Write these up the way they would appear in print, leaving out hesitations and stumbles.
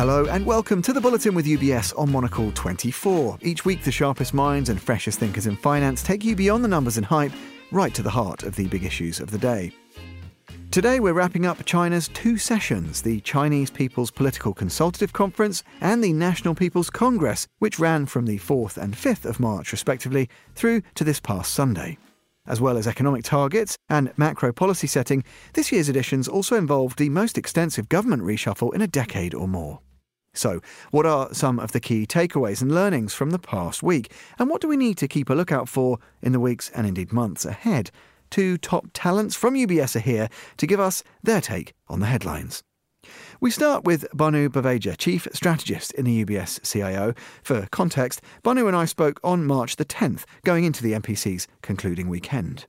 Hello and welcome to The Bulletin with UBS on Monocle 24. Each week, the sharpest minds and freshest thinkers in finance take you beyond the numbers and hype, right to the heart of the big issues of the day. Today, we're wrapping up China's two sessions, the Chinese People's Political Consultative Conference and the National People's Congress, which ran from the 4th and 5th of March, respectively, through to this past Sunday. As well as economic targets and macro policy setting, this year's editions also involved the most extensive government reshuffle in a decade or more. So, what are some of the key takeaways and learnings from the past week? And what do we need to keep a lookout for in the weeks and indeed months ahead? Two top talents from UBS are here to give us their take on the headlines. We start with Bhanu Baweja, Chief Strategist in the UBS CIO. For context, Bhanu and I spoke on March the 10th, going into the MPC's concluding weekend.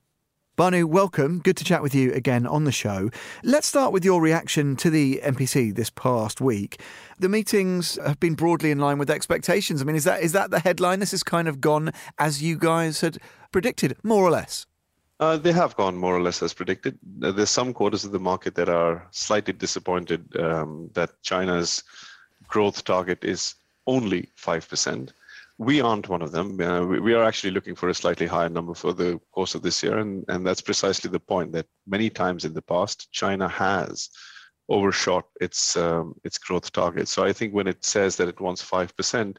Bhanu, welcome. Good to chat with you again on the show. Let's start with your reaction to the MPC this past week. The meetings have been broadly in line with expectations. I mean, is that the headline? This has kind of gone as you guys had predicted, more or less. They have gone more or less as predicted. There's some quarters of the market that are slightly disappointed that China's growth target is only 5%. We aren't one of them. We are actually looking for a slightly higher number for the course of this year. And that's precisely the point that many times in the past, China has overshot its growth target. So I think when it says that it wants 5%,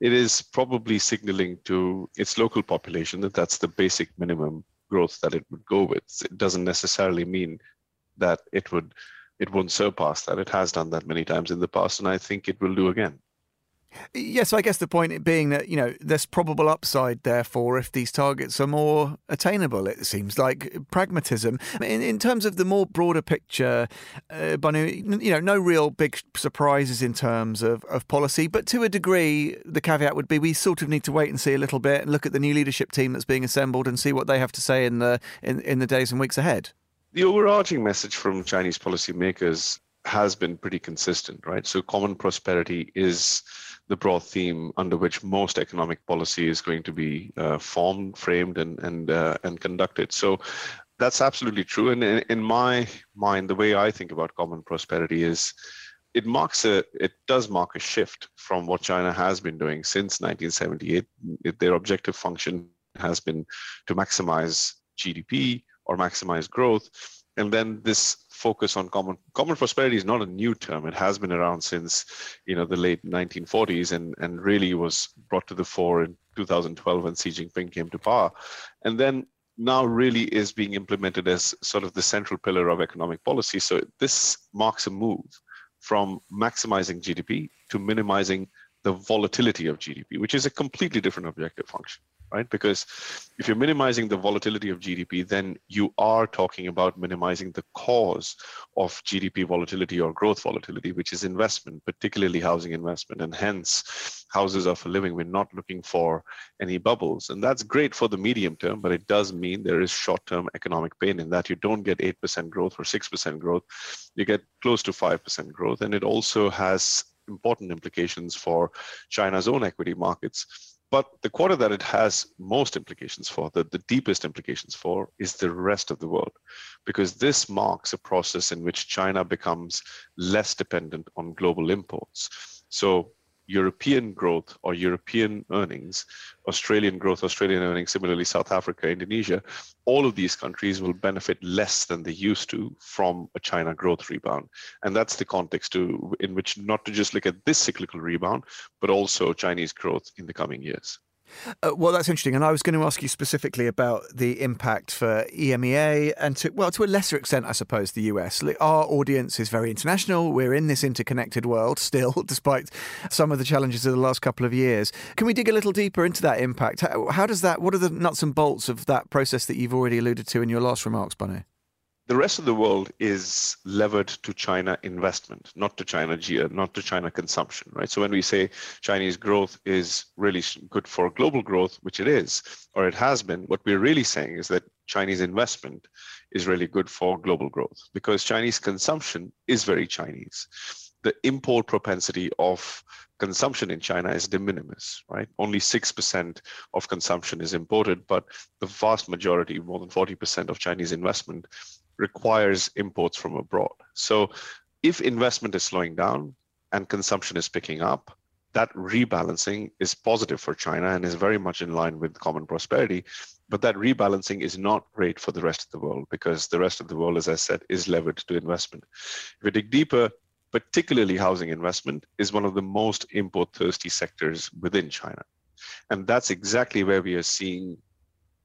it is probably signaling to its local population that that's the basic minimum growth that it would go with. It doesn't necessarily mean that it won't surpass that. It has done that many times in the past, and I think it will do again. Yes, I guess the point being that, you know, there's probable upside, therefore, if these targets are more attainable, it seems like pragmatism. In terms of the more broader picture, Bhanu, you know, no real big surprises in terms of policy, but to a degree, the caveat would be we sort of need to wait and see a little bit and look at the new leadership team that's being assembled and see what they have to say in the days and weeks ahead. The overarching message from Chinese policymakers has been pretty consistent, right? So common prosperity is the broad theme under which most economic policy is going to be formed, framed, and conducted. So that's absolutely true. And in my mind, the way I think about common prosperity is it does mark a shift from what China has been doing since 1978. Their objective function has been to maximize GDP or maximize growth. And then this focus on common prosperity is not a new term. It has been around since, you know, the late 1940s and really was brought to the fore in 2012 when Xi Jinping came to power. And then now really is being implemented as sort of the central pillar of economic policy. So this marks a move from maximizing GDP to minimizing the volatility of GDP, which is a completely different objective function. Right? Because if you're minimizing the volatility of GDP, then you are talking about minimizing the cause of GDP volatility or growth volatility, which is investment, particularly housing investment. And hence, houses are for living. We're not looking for any bubbles. And that's great for the medium term, but it does mean there is short-term economic pain in that you don't get 8% growth or 6% growth. You get close to 5% growth. And it also has important implications for China's own equity markets. But the quarter that it has most implications for, the deepest implications for, is the rest of the world, because this marks a process in which China becomes less dependent on global imports. So European growth or European earnings, Australian growth, Australian earnings, similarly South Africa, Indonesia, all of these countries will benefit less than they used to from a China growth rebound. And that's the context in which not to just look at this cyclical rebound, but also Chinese growth in the coming years. Well, that's interesting. And I was going to ask you specifically about the impact for EMEA and to a lesser extent, I suppose, the US. Our audience is very international. We're in this interconnected world still, despite some of the challenges of the last couple of years. Can we dig a little deeper into that impact? How does that, what are the nuts and bolts of that process that you've already alluded to in your last remarks, Bhanu? The rest of the world is levered to China investment, not to China consumption, right? So when we say Chinese growth is really good for global growth, which it is, or it has been, what we're really saying is that Chinese investment is really good for global growth because Chinese consumption is very Chinese. The import propensity of consumption in China is de minimis, right? Only 6% of consumption is imported, but the vast majority, more than 40% of Chinese investment requires imports from abroad. So if investment is slowing down and consumption is picking up, that rebalancing is positive for China and is very much in line with common prosperity. But that rebalancing is not great for the rest of the world, because the rest of the world, as I said, is levered to investment. If we dig deeper, particularly housing investment is one of the most import-thirsty sectors within China. And that's exactly where we are seeing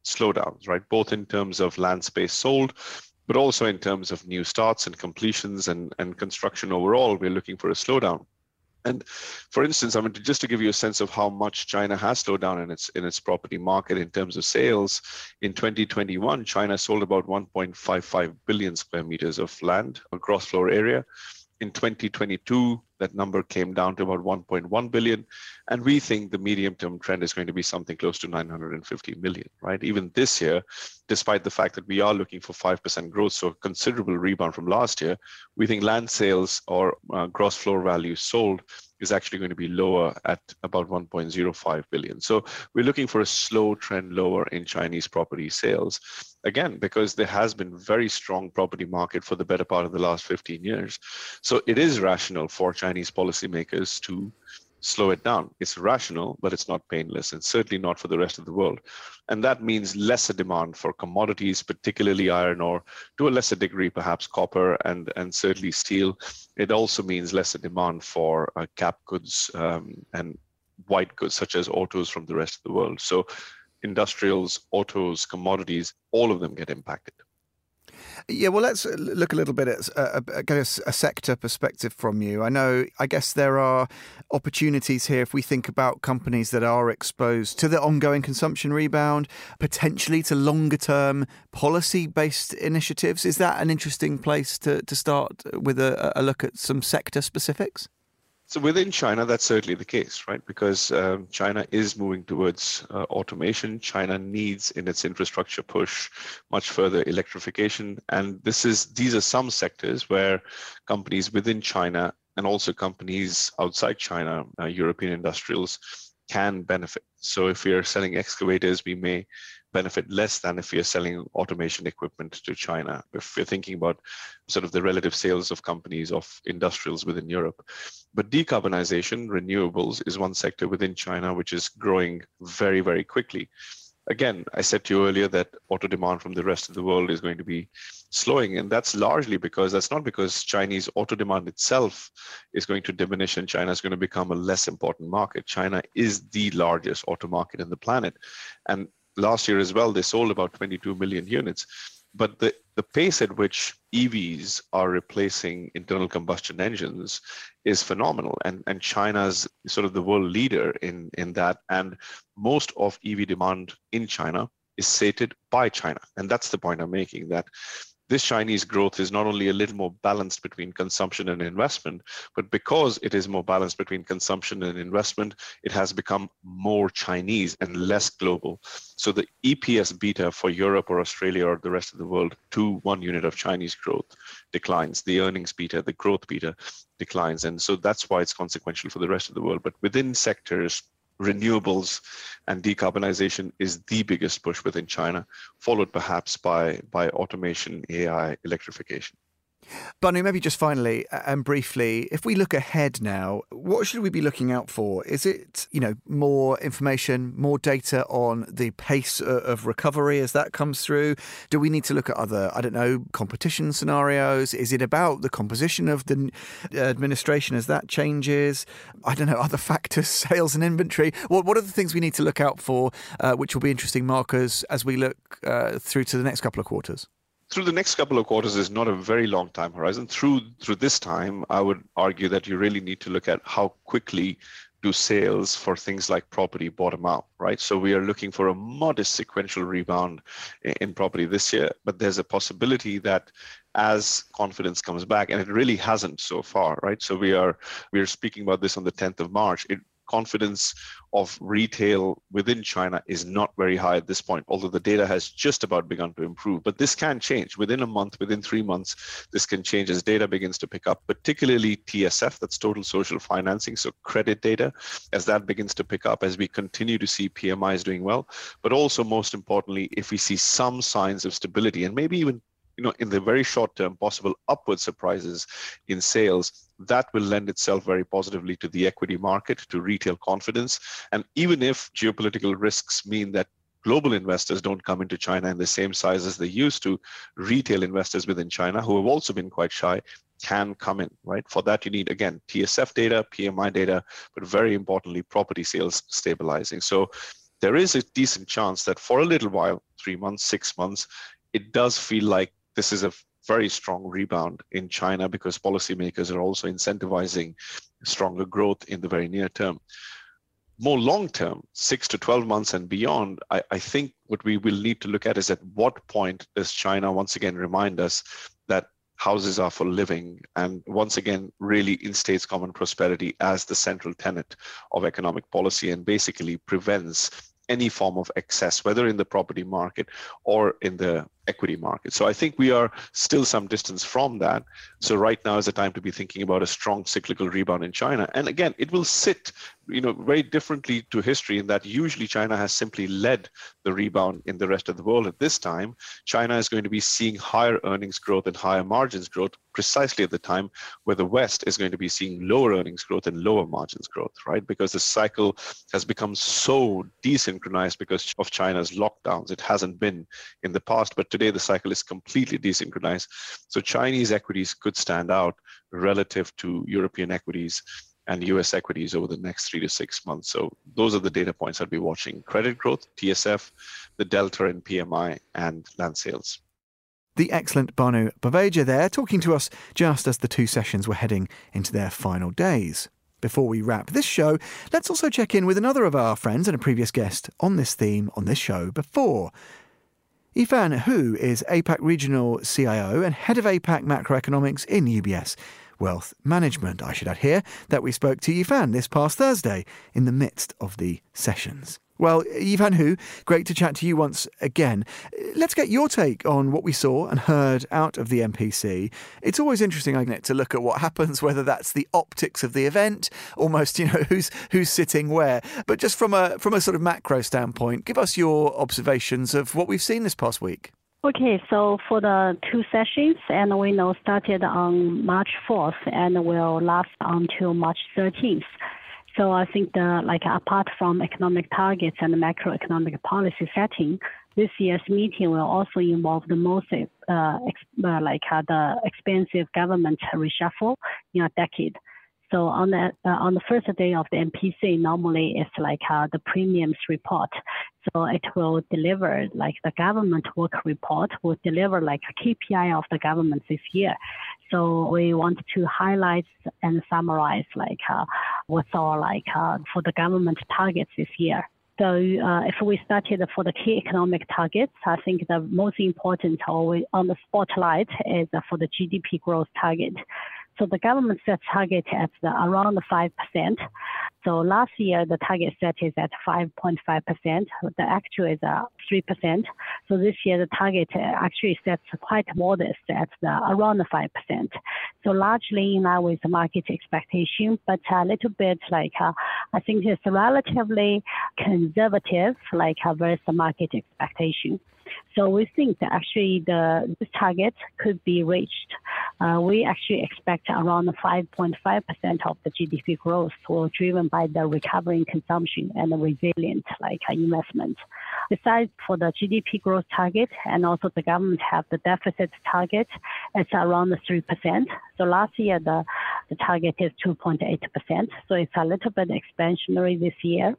slowdowns, right? Both in terms of land space sold, but also in terms of new starts and completions and construction overall, we're looking for a slowdown. And for instance, I mean, just to give you a sense of how much China has slowed down in its property market in terms of sales, in 2021, China sold about 1.55 billion square meters of land, or gross floor area. In 2022, that number came down to about 1.1 billion. And we think the medium-term trend is going to be something close to 950 million, right? Even this year, despite the fact that we are looking for 5% growth, so a considerable rebound from last year, we think land sales or gross floor value sold is actually going to be lower at about 1.05 billion. So we're looking for a slow trend lower in Chinese property sales. Again, because there has been very strong property market for the better part of the last 15 years. So it is rational for Chinese policymakers to slow it down. It's rational, but it's not painless, and certainly not for the rest of the world. And that means lesser demand for commodities, particularly iron ore, to a lesser degree, perhaps copper and certainly steel. It also means lesser demand for cap goods and white goods, such as autos, from the rest of the world. So industrials, autos, commodities, all of them get impacted. Yeah, well, let's look a little bit at get a sector perspective from you. I guess there are opportunities here if we think about companies that are exposed to the ongoing consumption rebound, potentially to longer term policy based initiatives. Is that an interesting place to start with a look at some sector specifics? So within China, that's certainly the case, right? Because China is moving towards automation. China needs, in its infrastructure push, much further electrification. And these are some sectors where companies within China and also companies outside China, European industrials, can benefit. So if we are selling excavators, we may benefit less than if we are selling automation equipment to China, if we're thinking about sort of the relative sales of companies of industrials within Europe. But decarbonization, renewables, is one sector within China which is growing very, very quickly. Again, I said to you earlier that auto demand from the rest of the world is going to be slowing, and that's largely because that's not because Chinese auto demand itself is going to diminish and China is going to become a less important market. China is the largest auto market in the planet, and last year as well, they sold about 22 million units. But the pace at which EVs are replacing internal combustion engines is phenomenal. And China's sort of the world leader in that. And most of EV demand in China is sated by China. And that's the point I'm making, that this Chinese growth is not only a little more balanced between consumption and investment, but because it is more balanced between consumption and investment, it has become more Chinese and less global. So the EPS beta for Europe or Australia or the rest of the world to 1 unit of Chinese growth declines. The earnings beta, the growth beta declines. And so that's why it's consequential for the rest of the world. But within sectors, renewables and decarbonization is the biggest push within China, followed perhaps by automation, AI, electrification. Bhanu, maybe just finally and briefly, if we look ahead now, what should we be looking out for? Is it, more information, more data on the pace of recovery as that comes through? Do we need to look at other, competition scenarios? Is it about the composition of the administration as that changes? Other factors, sales and inventory? What are the things we need to look out for, which will be interesting markers as we look through to the next couple of quarters? Through the next couple of quarters is not a very long time horizon. Through this time, I would argue that you really need to look at how quickly do sales for things like property bottom out, right? So we are looking for a modest sequential rebound in property this year, but there's a possibility that as confidence comes back, and it really hasn't so far, right? So we are speaking about this on the 10th of March. Confidence of retail within China is not very high at this point, although the data has just about begun to improve. But this can change within a month, within 3 months, this can change as data begins to pick up, particularly TSF, that's total social financing, so credit data, as that begins to pick up, as we continue to see PMIs doing well, but also most importantly, if we see some signs of stability and maybe even in the very short term, possible upward surprises in sales, that will lend itself very positively to the equity market, to retail confidence. And even if geopolitical risks mean that global investors don't come into China in the same size as they used to, retail investors within China, who have also been quite shy, can come in, right? For that, you need, again, TSF data, PMI data, but very importantly, property sales stabilizing. So there is a decent chance that for a little while, 3 months, 6 months, it does feel like this is a very strong rebound in China because policymakers are also incentivizing stronger growth in the very near term. More long-term, 6 to 12 months and beyond, I think what we will need to look at is at what point does China once again remind us that houses are for living and once again really instates common prosperity as the central tenet of economic policy and basically prevents any form of excess, whether in the property market or in the equity market. So I think we are still some distance from that. So right now is the time to be thinking about a strong cyclical rebound in China. And again, it will sit, very differently to history in that usually China has simply led the rebound in the rest of the world. At this time, China is going to be seeing higher earnings growth and higher margins growth precisely at the time where the West is going to be seeing lower earnings growth and lower margins growth, right? Because the cycle has become so desynchronized because of China's lockdowns. It hasn't been in the past, but today, the cycle is completely desynchronized. So Chinese equities could stand out relative to European equities and US equities over the next 3 to 6 months. So those are the data points I'd be watching: credit growth, TSF, the delta in PMI, and land sales. The excellent Bhanu Baweja there, talking to us just as the two sessions were heading into their final days. Before we wrap this show, let's also check in with another of our friends and a previous guest on this theme on this show before. Yifan Hu is APAC Regional CIO and Head of APAC Macroeconomics in UBS Wealth Management. I should add here that we spoke to Yifan this past Thursday in the midst of the sessions. Well, Yifan Hu, great to chat to you once again. Let's get your take on what we saw and heard out of the MPC. It's always interesting, isn't it, to look at what happens, whether that's the optics of the event, almost, who's sitting where. But just from a sort of macro standpoint, give us your observations of what we've seen this past week. Okay, so for the two sessions, and we know started on March 4th and will last until March 13th. So I think that, apart from economic targets and macroeconomic policy setting, this year's meeting will also involve the most the expensive government reshuffle in a decade. So on the first day of the MPC, normally it's the premiums report. So it will deliver the government work report will deliver a KPI of the government this year. So we want to highlight and summarize what's all for the government targets this year. So if we started for the key economic targets, I think the most important always on the spotlight is for the GDP growth target. So the government set target at around 5%. So last year, the target set is at 5.5%. The actual is 3%. So this year, the target actually sets quite modest at around 5%. So largely in line with the market expectation, but a little bit I think it's relatively conservative, versus the market expectation. So we think that actually this target could be reached. We actually expect around 5.5% of the GDP growth will driven by the recovering consumption and the resilient investment. Besides for the GDP growth target and also the government have the deficit target, it's around 3%. So last year the target is 2.8%. So it's a little bit expansionary this year.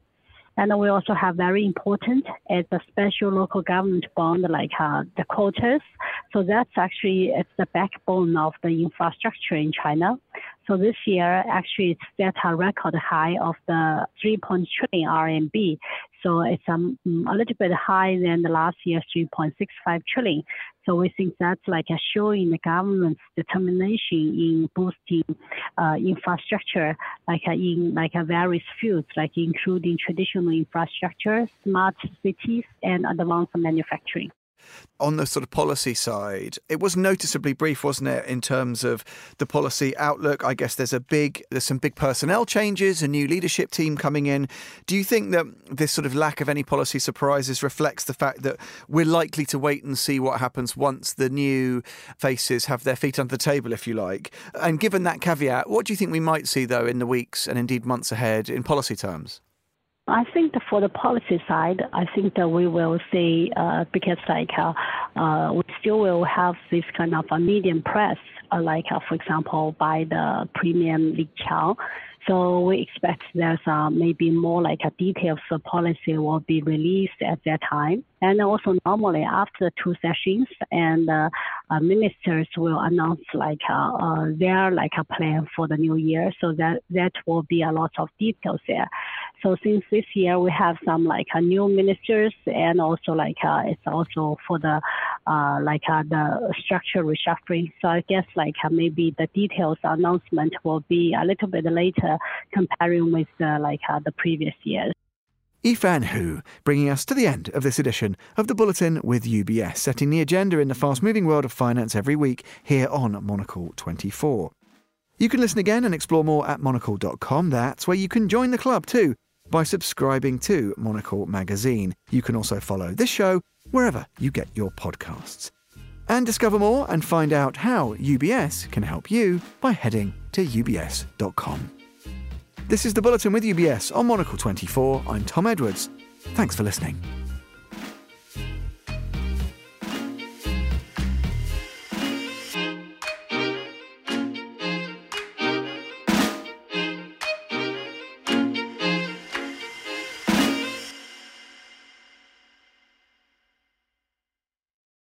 And we also have very important is the special local government bond, the quotas. So that's actually it's the backbone of the infrastructure in China. So this year, actually, it's set a record high of the 3.1 trillion RMB. So it's a little bit higher than the last year's 3.65 trillion. So we think that's showing the government's determination in boosting infrastructure, in various fields, including traditional infrastructure, smart cities, and advanced manufacturing. On the sort of policy side, it was noticeably brief, wasn't it, in terms of the policy outlook? I guess there's some big personnel changes, a new leadership team coming in. Do you think that this sort of lack of any policy surprises reflects the fact that we're likely to wait and see what happens once the new faces have their feet under the table, if you like? And given that caveat, what do you think we might see, though, in the weeks and indeed months ahead in policy terms? I think for the policy side, I think that we will see, because we still will have this kind of a medium press, for example, by the Premier Li Qiang. So we expect there's maybe more details of policy will be released at that time. And also normally after two sessions, and ministers will announce their a plan for the new year. So that will be a lot of details there. So since this year we have some new ministers, and also it's also for the the structure reshuffling. So I guess maybe the details announcement will be a little bit later comparing with the previous years. Yifan Hu, bringing us to the end of this edition of The Bulletin with UBS, setting the agenda in the fast-moving world of finance every week here on Monocle 24. You can listen again and explore more at monocle.com. That's where you can join the club too by subscribing to Monocle magazine. You can also follow this show wherever you get your podcasts. And discover more and find out how UBS can help you by heading to ubs.com. This is The Bulletin with UBS on Monocle 24. I'm Tom Edwards. Thanks for listening.